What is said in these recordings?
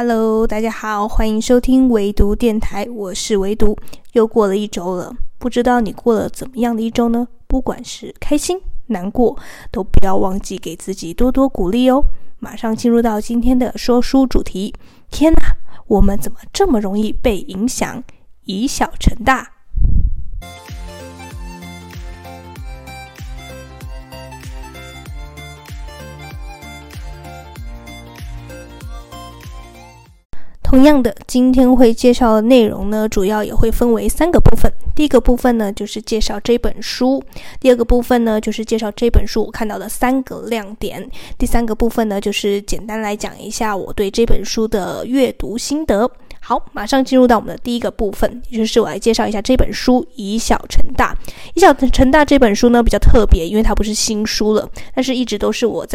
Hello， 大家好，欢迎收听唯读电台，我是唯读。又过了一周了，不知道你过了怎么样的一周呢？不管是开心、难过，都不要忘记给自己多多鼓励哦。马上进入到今天的说书主题。天哪，我们怎么这么容易被影响？以小成大。同样的，今天会介绍的内容呢，主要也会分为三个部分。第一个部分呢，就是介绍这本书；第二个部分呢，就是介绍这本书我看到的三个亮点；第三个部分呢，就是简单来讲一下我对这本书的阅读心得。好，马上进入到我们的第一个部分，也就是我来介绍一下这本书《以小成大》。《以小成大》这本书呢比较特别，因为它不是新书了，但是一直都是我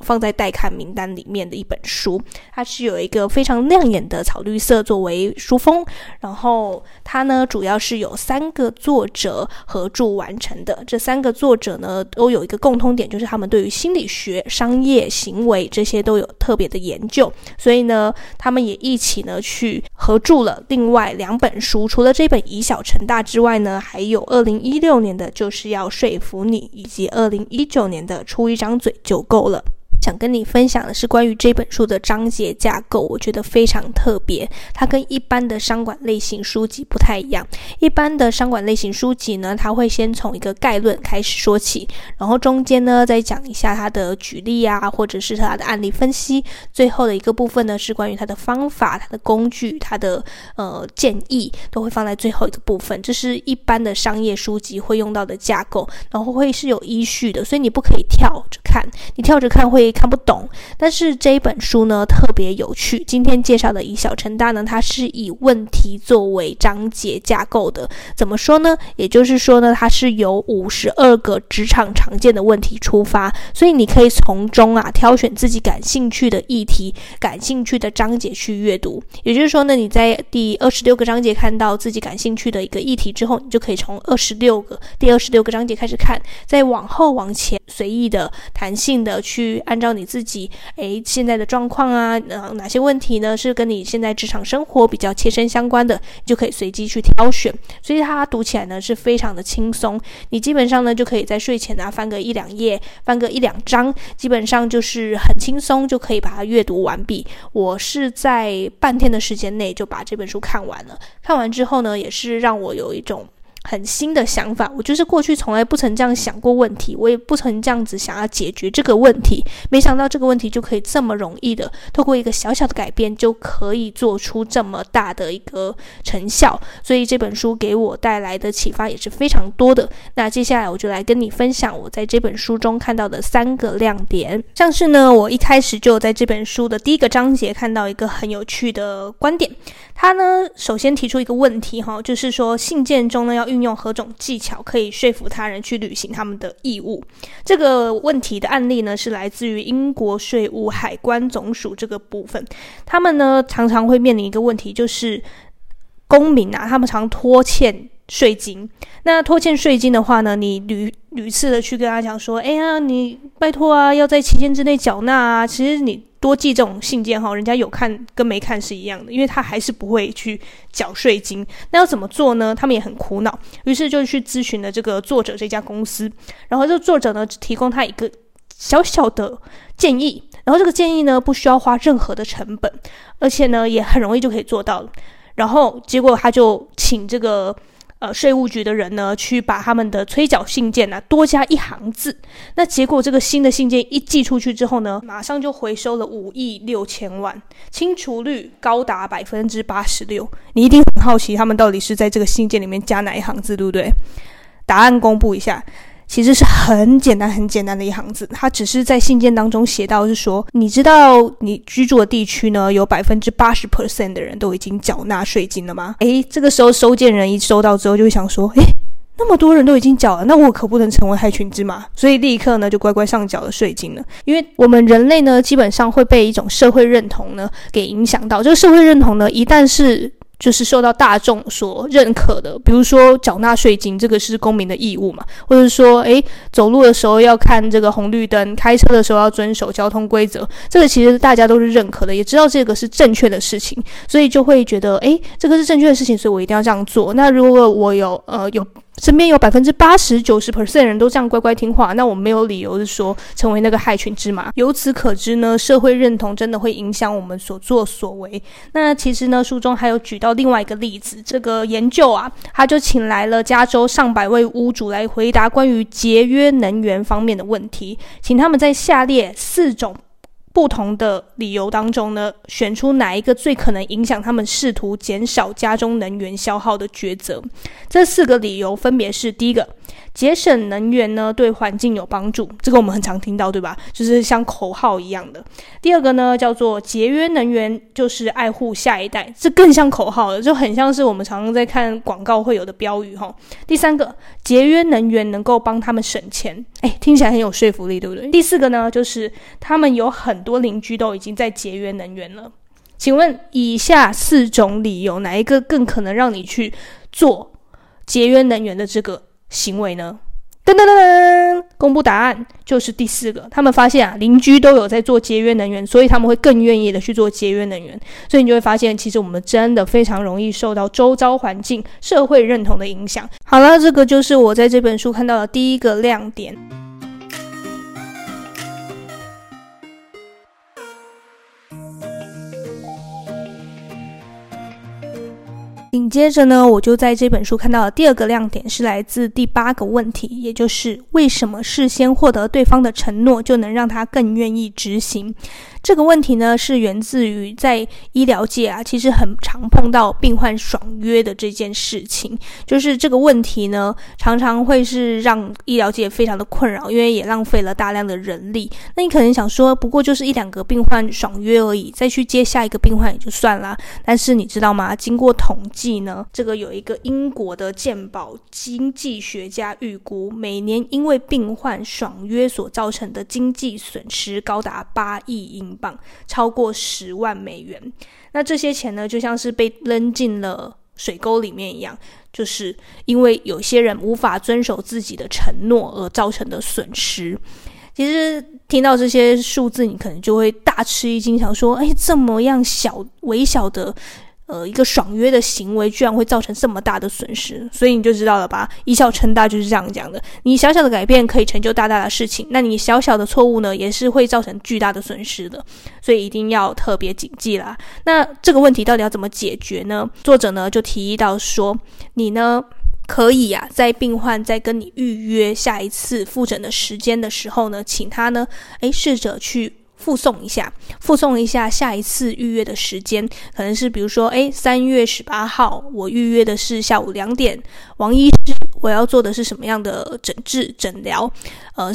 放在待看名单里面的一本书。它是有一个非常亮眼的草绿色作为书封，然后它呢主要是有三个作者合著完成的。这三个作者呢都有一个共通点，就是他们对于心理学、商业行为这些都有特别的研究，所以呢他们也一起呢去合著了另外两本书。除了这本《以小成大》之外呢，还有2016年的《就是要说服你》，以及2019年的《出一张嘴就够了》。想跟你分享的是关于这本书的章节架构，我觉得非常特别。它跟一般的商管类型书籍不太一样。一般的商管类型书籍呢，它会先从一个概论开始说起，然后中间呢再讲一下它的举例啊，或者是它的案例分析，最后的一个部分呢是关于它的方法、它的工具、它的建议，都会放在最后一个部分。这是一般的商业书籍会用到的架构，然后会是有依序的，所以你不可以跳着看，你跳着看会看不懂。但是这一本书呢特别有趣，今天介绍的《以小成大》呢，它是以问题作为章节架构的。怎么说呢？也就是说呢，它是由52个职场常见的问题出发，所以你可以从中挑选自己感兴趣的议题、感兴趣的章节去阅读。也就是说呢，你在第26个章节看到自己感兴趣的一个议题之后，你就可以从第26个章节开始看，再往后往前随意的、弹性的去按照你自己现在的状况啊，哪些问题呢是跟你现在职场生活比较切身相关的，你就可以随机去挑选。所以它读起来呢是非常的轻松，你基本上呢就可以在睡前翻个一两页，翻个一两章，基本上就是很轻松就可以把它阅读完毕。我是在半天的时间内就把这本书看完了。看完之后呢，也是让我有一种很新的想法，我就是过去从来不曾这样想过问题，我也不曾这样子想要解决这个问题，没想到这个问题就可以这么容易的透过一个小小的改变就可以做出这么大的一个成效。所以这本书给我带来的启发也是非常多的。那接下来我就来跟你分享我在这本书中看到的三个亮点。像是呢，我一开始就在这本书的第一个章节看到一个很有趣的观点。他呢首先提出一个问题，就是说信件中呢要运用何种技巧可以说服他人去履行他们的义务。这个问题的案例呢是来自于英国税务海关总署这个部分。他们呢常常会面临一个问题，就是公民他们常拖欠税金。那拖欠税金的话呢，你屡次的去跟他讲说，你拜托要在期限之内缴纳啊。其实你多寄这种信件人家有看跟没看是一样的，因为他还是不会去缴税金。那要怎么做呢？他们也很苦恼，于是就去咨询了这个作者这家公司。然后这个作者呢提供他一个小小的建议，然后这个建议呢不需要花任何的成本，而且呢也很容易就可以做到了。然后结果他就请这个税务局的人呢去把他们的催缴信件多加一行字。那结果这个新的信件一寄出去之后呢，马上就回收了5亿6千万，清除率高达 86%。 你一定很好奇他们到底是在这个信件里面加哪一行字，对不对？答案公布一下，其实是很简单的一行字。他只是在信件当中写到是说，你知道你居住的地区呢有 80% 的人都已经缴纳税金了吗？这个时候收件人一收到之后就会想说，那么多人都已经缴了，那我可不能成为害群之马，所以立刻呢就乖乖上缴了税金了。因为我们人类呢基本上会被一种社会认同呢给影响到，这个社会认同呢一旦是就是受到大众所认可的，比如说缴纳税金，这个是公民的义务嘛，或者说走路的时候要看这个红绿灯，开车的时候要遵守交通规则，这个其实大家都是认可的，也知道这个是正确的事情，所以就会觉得这个是正确的事情，所以我一定要这样做。那如果我有身边有 80%、90% 的人都这样乖乖听话，那我没有理由是说成为那个害群之马。由此可知呢，社会认同真的会影响我们所作所为。那其实呢，书中还有举到另外一个例子，这个研究啊，他就请来了加州上百位屋主来回答关于节约能源方面的问题，请他们在下列四种不同的理由当中呢，选出哪一个最可能影响他们试图减少家中能源消耗的抉择。这四个理由分别是：第一个，节省能源呢对环境有帮助，这个我们很常听到，对吧？就是像口号一样的。第二个呢叫做节约能源就是爱护下一代，这更像口号了，就很像是我们常常在看广告会有的标语吼。第三个，节约能源能够帮他们省钱，听起来很有说服力，对不对？第四个呢就是他们有很多邻居都已经在节约能源了。请问以下四种理由哪一个更可能让你去做节约能源的这个行为呢？噔噔噔噔，公布答案就是第四个。他们发现啊，邻居都有在做节约能源，所以他们会更愿意的去做节约能源。所以你就会发现，其实我们真的非常容易受到周遭环境、社会认同的影响。好了，这个就是我在这本书看到的第一个亮点。紧接着呢，我就在这本书看到的第二个亮点是来自第八个问题，也就是为什么事先获得对方的承诺就能让他更愿意执行。这个问题呢是源自于在医疗界啊，其实很常碰到病患爽约的这件事情，就是这个问题呢常常会是让医疗界非常的困扰，因为也浪费了大量的人力。那你可能想说，不过就是一两个病患爽约而已，再去接下一个病患也就算啦。但是你知道吗，经过统计呢，这个有一个英国的健保经济学家预估，每年因为病患爽约所造成的经济损失高达8亿英镑，超过10万美元。那这些钱呢就像是被扔进了水沟里面一样，就是因为有些人无法遵守自己的承诺而造成的损失。其实听到这些数字，你可能就会大吃一惊，想说这么样微小的一个爽约的行为居然会造成这么大的损失。所以你就知道了吧，以小成大就是这样讲的，你小小的改变可以成就大大的事情，那你小小的错误呢也是会造成巨大的损失的，所以一定要特别谨记啦。那这个问题到底要怎么解决呢？作者呢就提议到说，你呢可以啊，在病患在跟你预约下一次复诊的时间的时候呢，请他呢试着去附送一下下一次预约的时间，可能是比如说3月18号我预约的是下午2点，王医师我要做的是什么样的诊疗，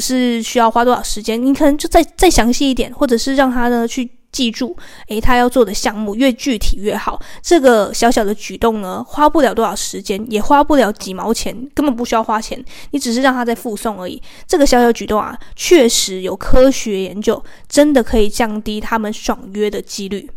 是需要花多少时间，你可能就再详细一点，或者是让他呢去记住他要做的项目，越具体越好。这个小小的举动呢花不了多少时间，也花不了几毛钱，根本不需要花钱，你只是让他再附送而已。这个小小举动啊，确实有科学研究真的可以降低他们爽约的几率。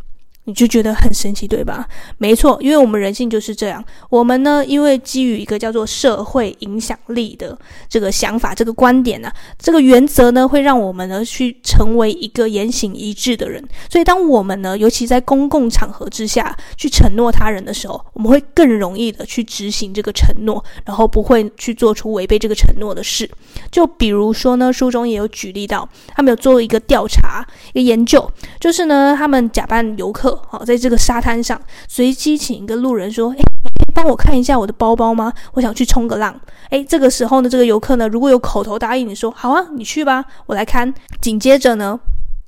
你就觉得很神奇，对吧？没错，因为我们人性就是这样。我们呢，因为基于一个叫做社会影响力的这个想法、这个观点啊，这个原则呢，会让我们呢去成为一个言行一致的人。所以，当我们呢，尤其在公共场合之下去承诺他人的时候，我们会更容易的去执行这个承诺，然后不会去做出违背这个承诺的事。就比如说呢，书中也有举例到，他们有做一个调查、一个研究，就是呢，他们假扮游客。在这个沙滩上随机请一个路人说，帮我看一下我的包包吗？我想去冲个浪。这个时候呢，这个游客呢，如果有口头答应你说，好啊，你去吧，我来看。紧接着呢，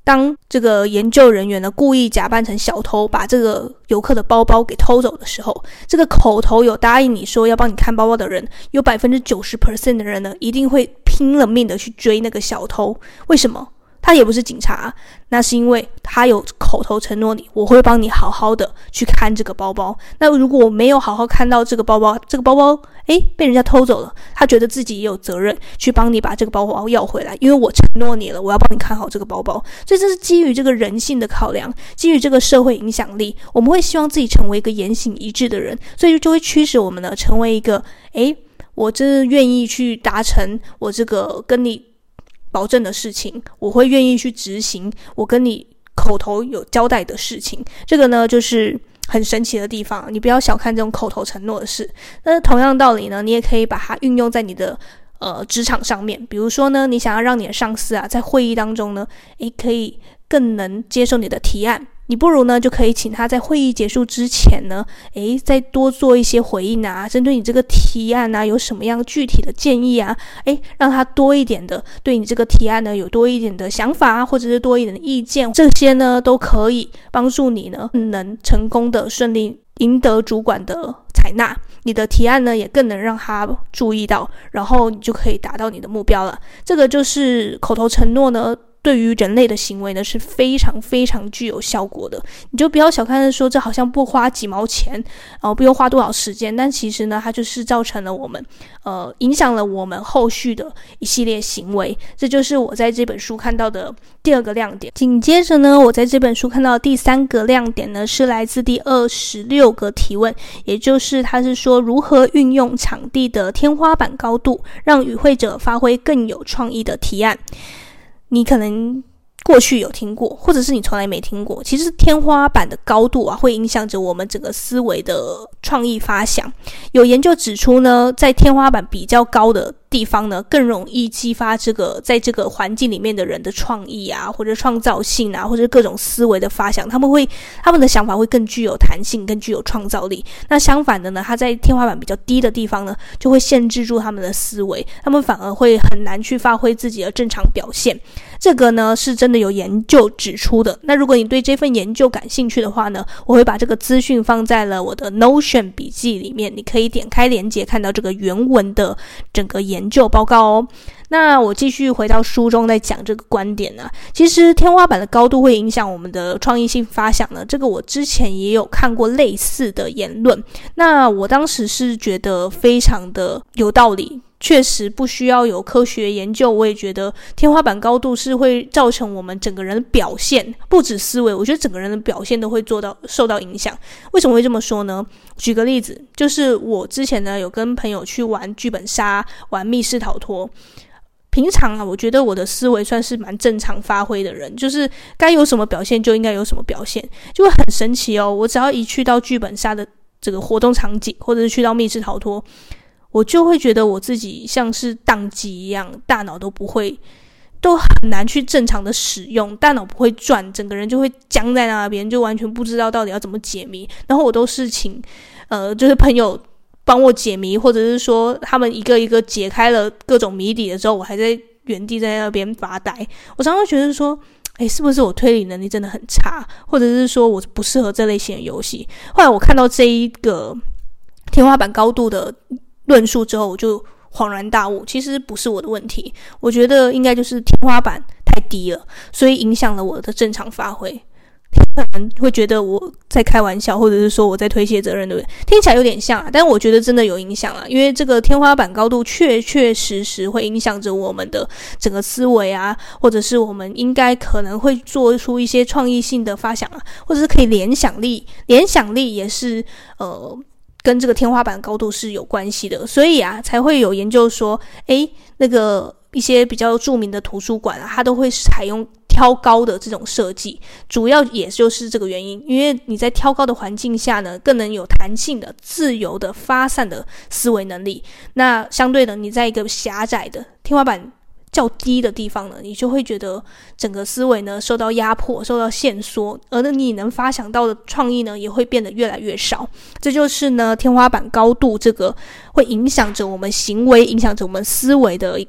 当这个研究人员呢故意假扮成小偷，把这个游客的包包给偷走的时候，这个口头有答应你说要帮你看包包的人，有 90% 的人呢，一定会拼了命的去追那个小偷。为什么？他也不是警察，那是因为他有口头承诺你，我会帮你好好的去看这个包包。那如果我没有好好看到这个包包，这个包包被人家偷走了，他觉得自己也有责任去帮你把这个包包要回来，因为我承诺你了，我要帮你看好这个包包。所以这是基于这个人性的考量，基于这个社会影响力，我们会希望自己成为一个言行一致的人，所以就会驱使我们呢成为一个我真愿意去达成我这个跟你保证的事情，我会愿意去执行我跟你口头有交代的事情。这个呢就是很神奇的地方，你不要小看这种口头承诺的事。那同样道理呢，你也可以把它运用在你的职场上面。比如说呢，你想要让你的上司啊在会议当中呢可以更能接受你的提案，你不如呢就可以请他在会议结束之前呢再多做一些回应啊，针对你这个提案啊有什么样具体的建议啊，让他多一点的对你这个提案呢有多一点的想法啊，或者是多一点的意见。这些呢都可以帮助你呢能成功的顺利赢得主管的采纳，你的提案呢也更能让他注意到，然后你就可以达到你的目标了。这个就是口头承诺呢对于人类的行为呢是非常非常具有效果的。你就不要小看说这好像不花几毛钱，不用花多少时间，但其实呢它就是造成了我们影响了我们后续的一系列行为。这就是我在这本书看到的第二个亮点。紧接着呢，我在这本书看到的第三个亮点呢是来自第26个提问，也就是它是说如何运用场地的天花板高度让与会者发挥更有创意的提案。你可能过去有听过，或者是你从来没听过。其实天花板的高度啊，会影响着我们整个思维的创意发想。有研究指出呢，在天花板比较高的地方呢，更容易激发这个在这个环境里面的人的创意啊，或者创造性啊，或者各种思维的发想，他们的想法会更具有弹性，更具有创造力。那相反的呢，他在天花板比较低的地方呢，就会限制住他们的思维，他们反而会很难去发挥自己的正常表现。这个呢是真的有研究指出的。那如果你对这份研究感兴趣的话呢，我会把这个资讯放在了我的 Notion 笔记里面，你可以点开连结看到这个原文的整个研究报告哦。那我继续回到书中在讲这个观点呢，其实天花板的高度会影响我们的创意性发想呢，这个我之前也有看过类似的言论。那我当时是觉得非常的有道理，确实不需要有科学研究，我也觉得天花板高度是会造成我们整个人的表现，不止思维，我觉得整个人的表现都会受到影响。为什么会这么说呢？举个例子，就是我之前呢有跟朋友去玩剧本杀，玩密室逃脱。平常啊，我觉得我的思维算是蛮正常发挥的人，就是该有什么表现就应该有什么表现，就会很神奇哦。我只要一去到剧本杀的这个活动场景，或者是去到密室逃脱，我就会觉得我自己像是宕机一样，大脑都很难去正常的使用，大脑不会转，整个人就会僵在那边，就完全不知道到底要怎么解谜。然后我都是请就是朋友帮我解谜，或者是说他们一个一个解开了各种谜底的时候，我还在原地在那边发呆。我常常觉得说是不是我推理能力真的很差，或者是说我不适合这类型的游戏。后来我看到这一个天花板高度的论述之后，我就恍然大悟，其实不是我的问题，我觉得应该就是天花板太低了，所以影响了我的正常发挥。可能会觉得我在开玩笑，或者是说我在推卸责任，对不对？听起来有点像啊，但我觉得真的有影响啊，因为这个天花板高度确实会影响着我们的整个思维啊，或者是我们应该可能会做出一些创意性的发想啊，或者是可以联想力也是跟这个天花板高度是有关系的。所以啊，才会有研究说那个一些比较著名的图书馆啊，它都会采用挑高的这种设计，主要也就是这个原因。因为你在挑高的环境下呢，更能有弹性的自由的发散的思维能力。那相对的，你在一个狭窄的天花板较低的地方呢，你就会觉得整个思维呢受到压迫，受到限缩，而你能发想到的创意呢也会变得越来越少。这就是呢天花板高度这个会影响着我们行为，影响着我们思维的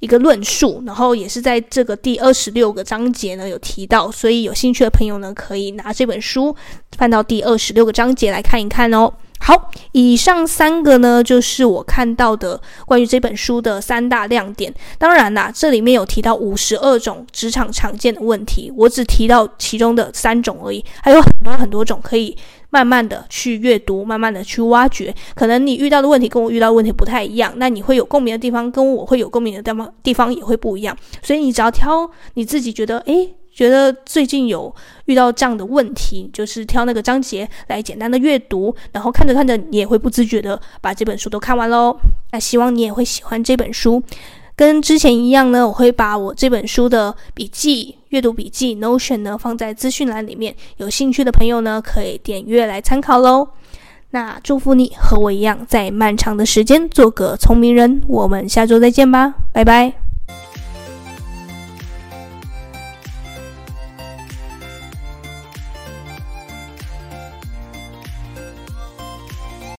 一个论述，然后也是在这个第26个章节呢有提到，所以有兴趣的朋友呢可以拿这本书翻到第26个章节来看一看哦。好，以上三个呢，就是我看到的关于这本书的三大亮点。当然啦，这里面有提到52种职场常见的问题，我只提到其中的3种而已，还有很多很多种可以慢慢的去阅读，慢慢的去挖掘。可能你遇到的问题跟我遇到的问题不太一样，那你会有共鸣的地方跟我会有共鸣的地方也会不一样，所以你只要挑你自己觉得最近有遇到这样的问题，就是挑那个章节来简单的阅读，然后看着看着你也会不自觉的把这本书都看完咯。那希望你也会喜欢这本书。跟之前一样呢，我会把我这本书的笔记阅读笔记 Notion 呢放在资讯栏里面，有兴趣的朋友呢可以点阅来参考咯。那祝福你和我一样在漫长的时间做个聪明人，我们下周再见吧，拜拜。